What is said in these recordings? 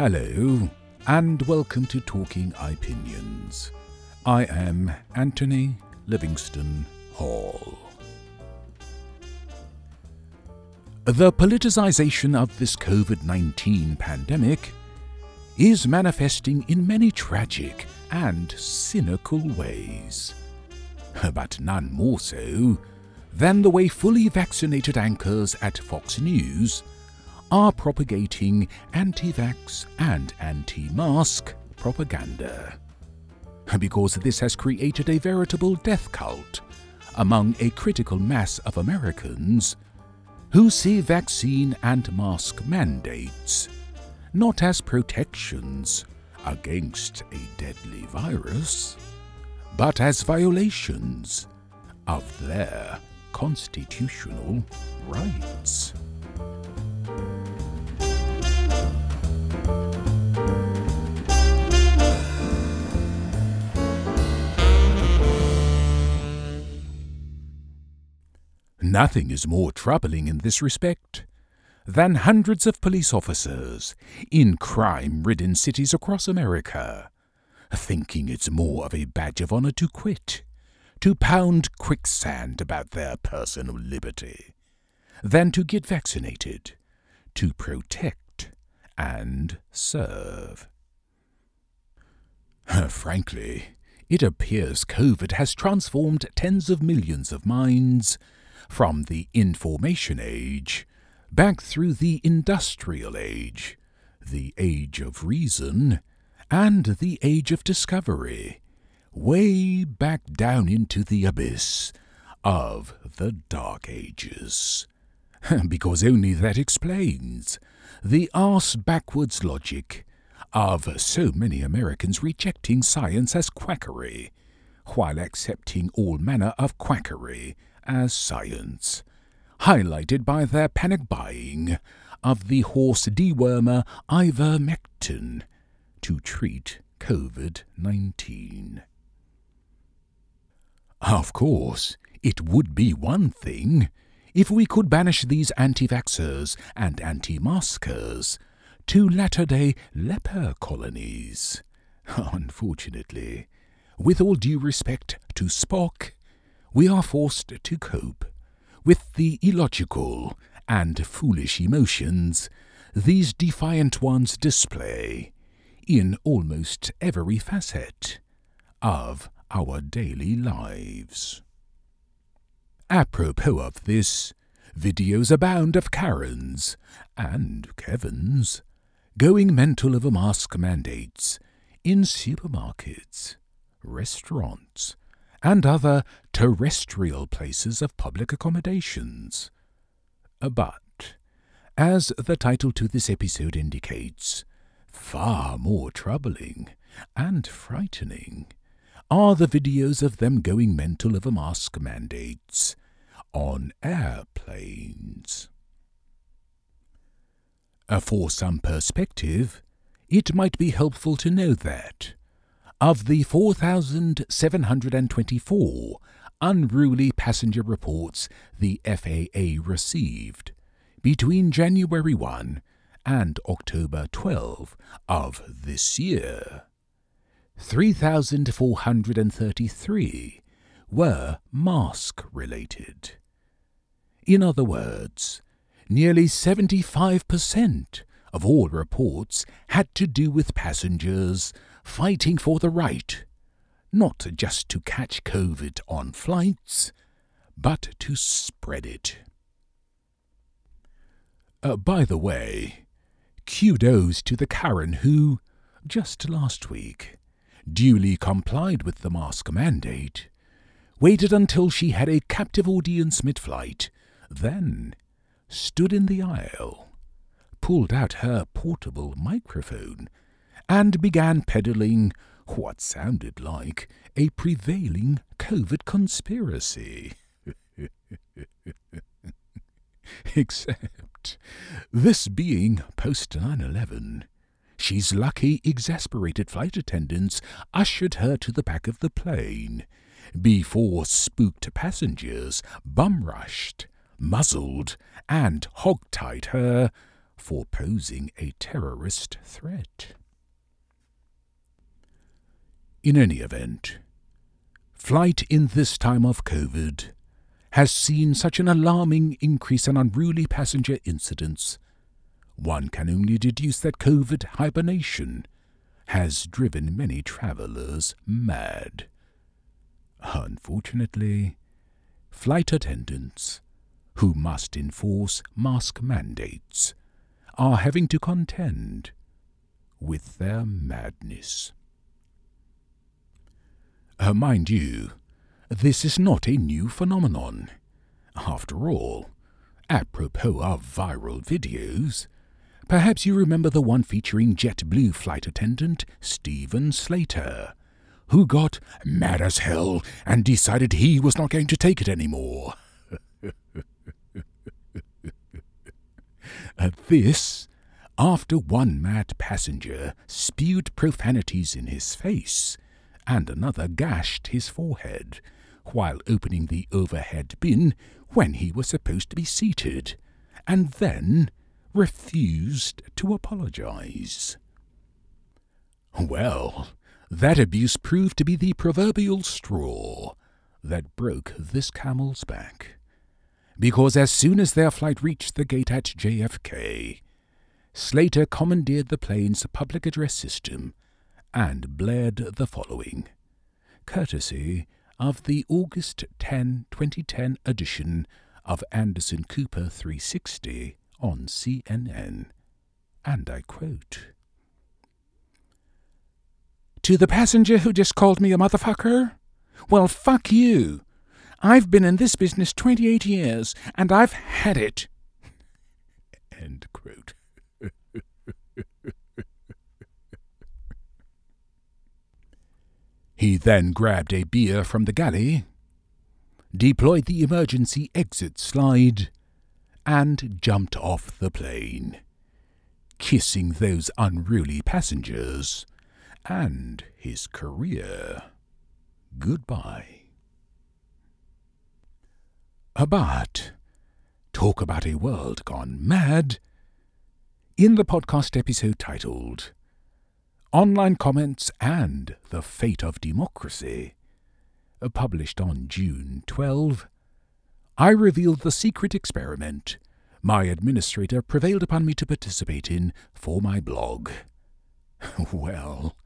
Hello, and welcome to Talking Opinions. I am Anthony Livingston Hall. The politicization of this COVID-19 pandemic is manifesting in many tragic and cynical ways, but none more so than the way fully vaccinated anchors at Fox News are propagating anti-vax and anti-mask propaganda, because this has created a veritable death cult among a critical mass of Americans who see vaccine and mask mandates not as protections against a deadly virus, but as violations of their constitutional rights. Nothing is more troubling in this respect than hundreds of police officers in crime-ridden cities across America, thinking it's more of a badge of honor to quit, to pound quicksand about their personal liberty, than to get vaccinated, to protect and serve. Frankly, it appears COVID has transformed tens of millions of minds from the information age back through the industrial age, the age of reason, and the age of discovery, way back down into the abyss of the Dark Ages. Because only that explains the arse-backwards logic of so many Americans rejecting science as quackery, while accepting all manner of quackery as science, highlighted by their panic buying of the horse dewormer ivermectin to treat COVID-19. Of course, it would be one thing if we could banish these anti-vaxxers and anti-maskers to latter-day leper colonies. Unfortunately, with all due respect to Spock, we are forced to cope with the illogical and foolish emotions these defiant ones display in almost every facet of our daily lives. Apropos of this, videos abound of Karens and Kevins going mental over mask mandates in supermarkets, restaurants, and other terrestrial places of public accommodations. But, as the title to this episode indicates, far more troubling and frightening are the videos of them going mental over mask mandates on airplanes. For some perspective, it might be helpful to know that of the 4,724 unruly passenger reports the FAA received between January 1 and October 12 of this year, 3,433 were mask-related. In other words, nearly 75% of all reports had to do with passengers fighting for the right, not just to catch COVID on flights, but to spread it. By the way, kudos to the Karen who, just last week, duly complied with the mask mandate, waited until she had a captive audience mid-flight, then stood in the aisle, pulled out her portable microphone, and began peddling what sounded like a prevailing COVID conspiracy. Except, this being post-9/11, she's lucky exasperated flight attendants ushered her to the back of the plane before spooked passengers bum-rushed, muzzled, and hog-tied her for posing a terrorist threat. In any event, flight in this time of COVID has seen such an alarming increase in unruly passenger incidents, one can only deduce that COVID hibernation has driven many travellers mad. Unfortunately, flight attendants, who must enforce mask mandates, are having to contend with their madness. Mind you, this is not a new phenomenon. After all, apropos of viral videos, perhaps you remember the one featuring JetBlue flight attendant Stephen Slater, who got mad as hell and decided he was not going to take it anymore. This, after one mad passenger spewed profanities in his face and another gashed his forehead while opening the overhead bin when he was supposed to be seated, and then refused to apologize. Well, that abuse proved to be the proverbial straw that broke this camel's back, because as soon as their flight reached the gate at JFK, Slater commandeered the plane's public address system and blared the following, courtesy of the August 10, 2010 edition of Anderson Cooper 360 on CNN, and I quote, "To the passenger who just called me a motherfucker? Well, fuck you. I've been in this business 28 years, and I've had it." End quote. He then grabbed a beer from the galley, deployed the emergency exit slide, and jumped off the plane, kissing those unruly passengers and his career goodbye. But, talk about a world gone mad. In the podcast episode titled "Online Comments and the Fate of Democracy," published on June 12, I revealed the secret experiment my administrator prevailed upon me to participate in for my blog. Well,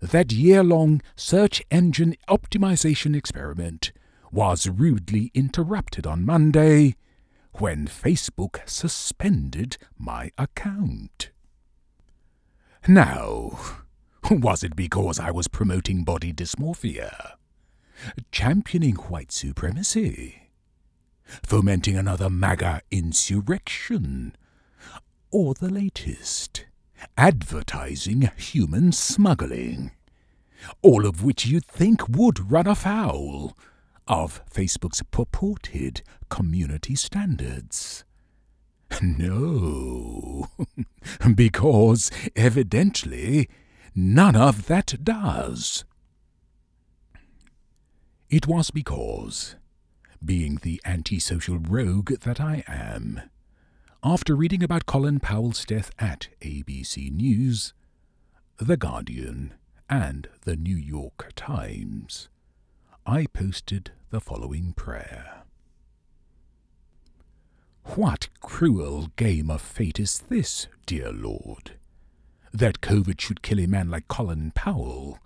that year-long search engine optimization experiment was rudely interrupted on Monday when Facebook suspended my account. Now, was it because I was promoting body dysmorphia, championing white supremacy, fomenting another MAGA insurrection, or the latest, advertising human smuggling, all of which you'd think would run afoul of Facebook's purported community standards? No, because evidently none of that does. It was because, being the antisocial rogue that I am, after reading about Colin Powell's death at ABC News, The Guardian, and The New York Times, I posted the following prayer. What cruel game of fate is this, dear Lord, that COVID should kill a man like Colin Powell,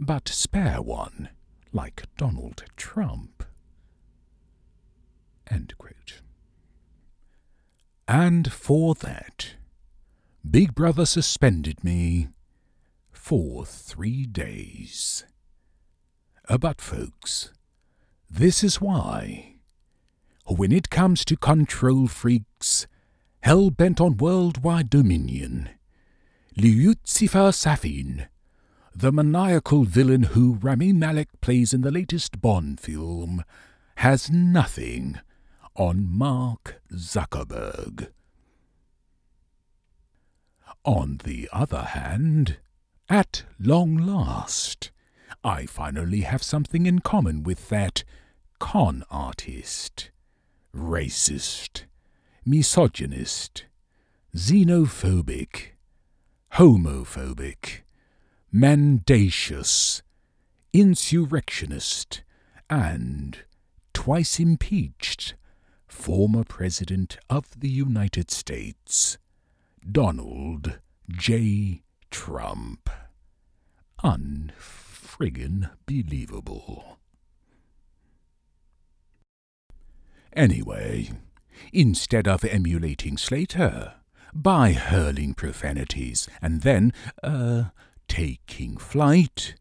but spare one like Donald Trump? End quote. And for that, Big Brother suspended me for 3 days. But folks, this is why, when it comes to control freaks hell-bent on worldwide dominion, Lyutsifer Safin, the maniacal villain who Rami Malek plays in the latest Bond film, has nothing on Mark Zuckerberg. On the other hand, at long last, I finally have something in common with that con artist, racist, misogynist, xenophobic, homophobic, mendacious, insurrectionist, and twice impeached former President of the United States, Donald J. Trump. Unfriggin' believable. Anyway, instead of emulating Slater by hurling profanities and then, taking flight,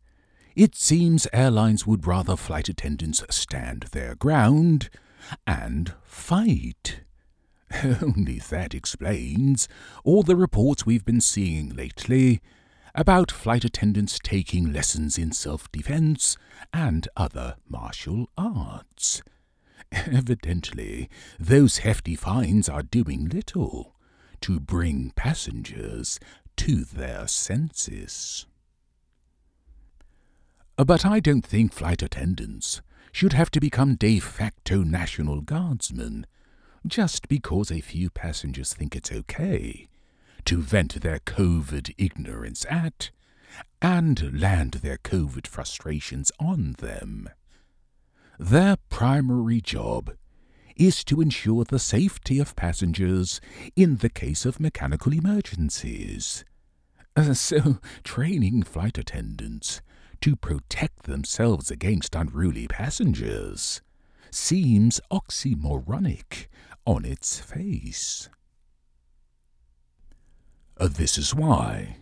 it seems airlines would rather flight attendants stand their ground and fight. Only that explains all the reports we've been seeing lately about flight attendants taking lessons in self-defense and other martial arts. Evidently, those hefty fines are doing little to bring passengers to their senses. But I don't think flight attendants should have to become de facto National Guardsmen just because a few passengers think it's okay to vent their COVID ignorance at and land their COVID frustrations on them. Their primary job is to ensure the safety of passengers in the case of mechanical emergencies. So training flight attendants to protect themselves against unruly passengers seems oxymoronic on its face. This is why,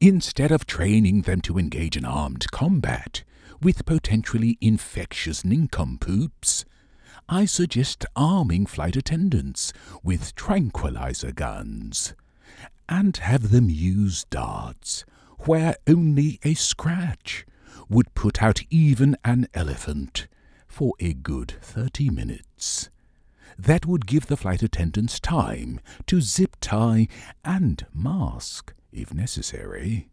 instead of training them to engage in armed combat with potentially infectious nincompoops, I suggest arming flight attendants with tranquilizer guns and have them use darts where only a scratch would put out even an elephant for a good 30 minutes. That would give the flight attendants time to zip tie and mask, if necessary,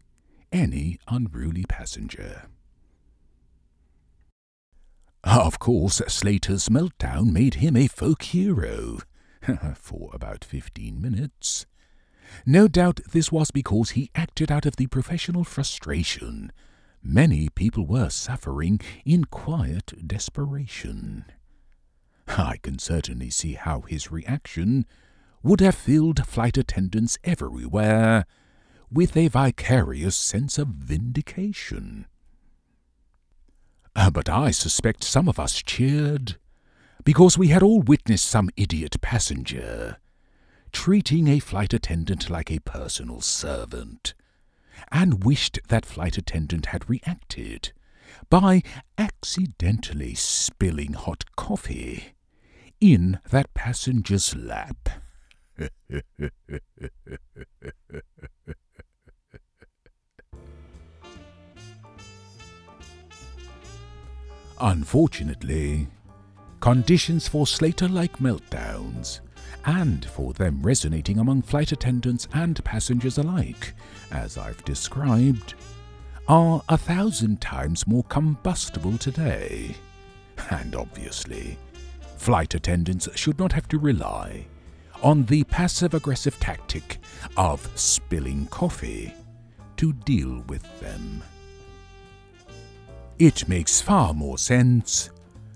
any unruly passenger. Of course, Slater's meltdown made him a folk hero for about 15 minutes. No doubt this was because he acted out of the professional frustration many people were suffering in quiet desperation. I can certainly see how his reaction would have filled flight attendants everywhere with a vicarious sense of vindication. But I suspect some of us cheered because we had all witnessed some idiot passenger treating a flight attendant like a personal servant, and wished that flight attendant had reacted by accidentally spilling hot coffee in that passenger's lap. Unfortunately, conditions for Slater-like meltdowns and for them resonating among flight attendants and passengers alike, as I've described, are 1,000 times more combustible today. And obviously, flight attendants should not have to rely on the passive-aggressive tactic of spilling coffee to deal with them. It makes far more sense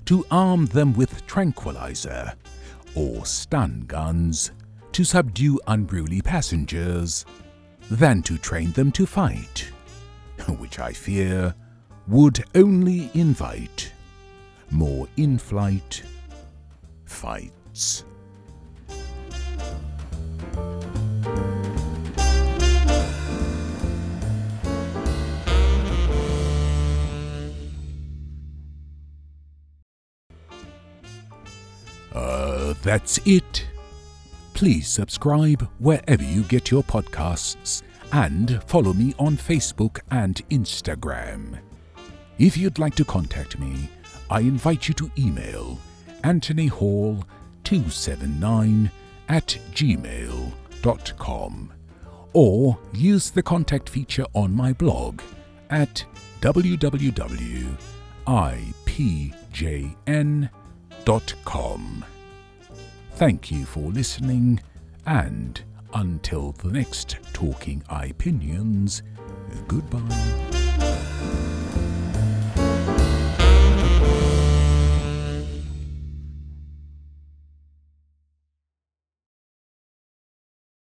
to arm them with tranquilizer or stun guns to subdue unruly passengers than to train them to fight, which I fear would only invite more in-flight fights. That's it. Please subscribe wherever you get your podcasts and follow me on Facebook and Instagram. If you'd like to contact me, I invite you to email anthonyhall279@gmail.com or use the contact feature on my blog at www.ipjn.com. Thank you for listening, and Until the next Talking Opinions, goodbye.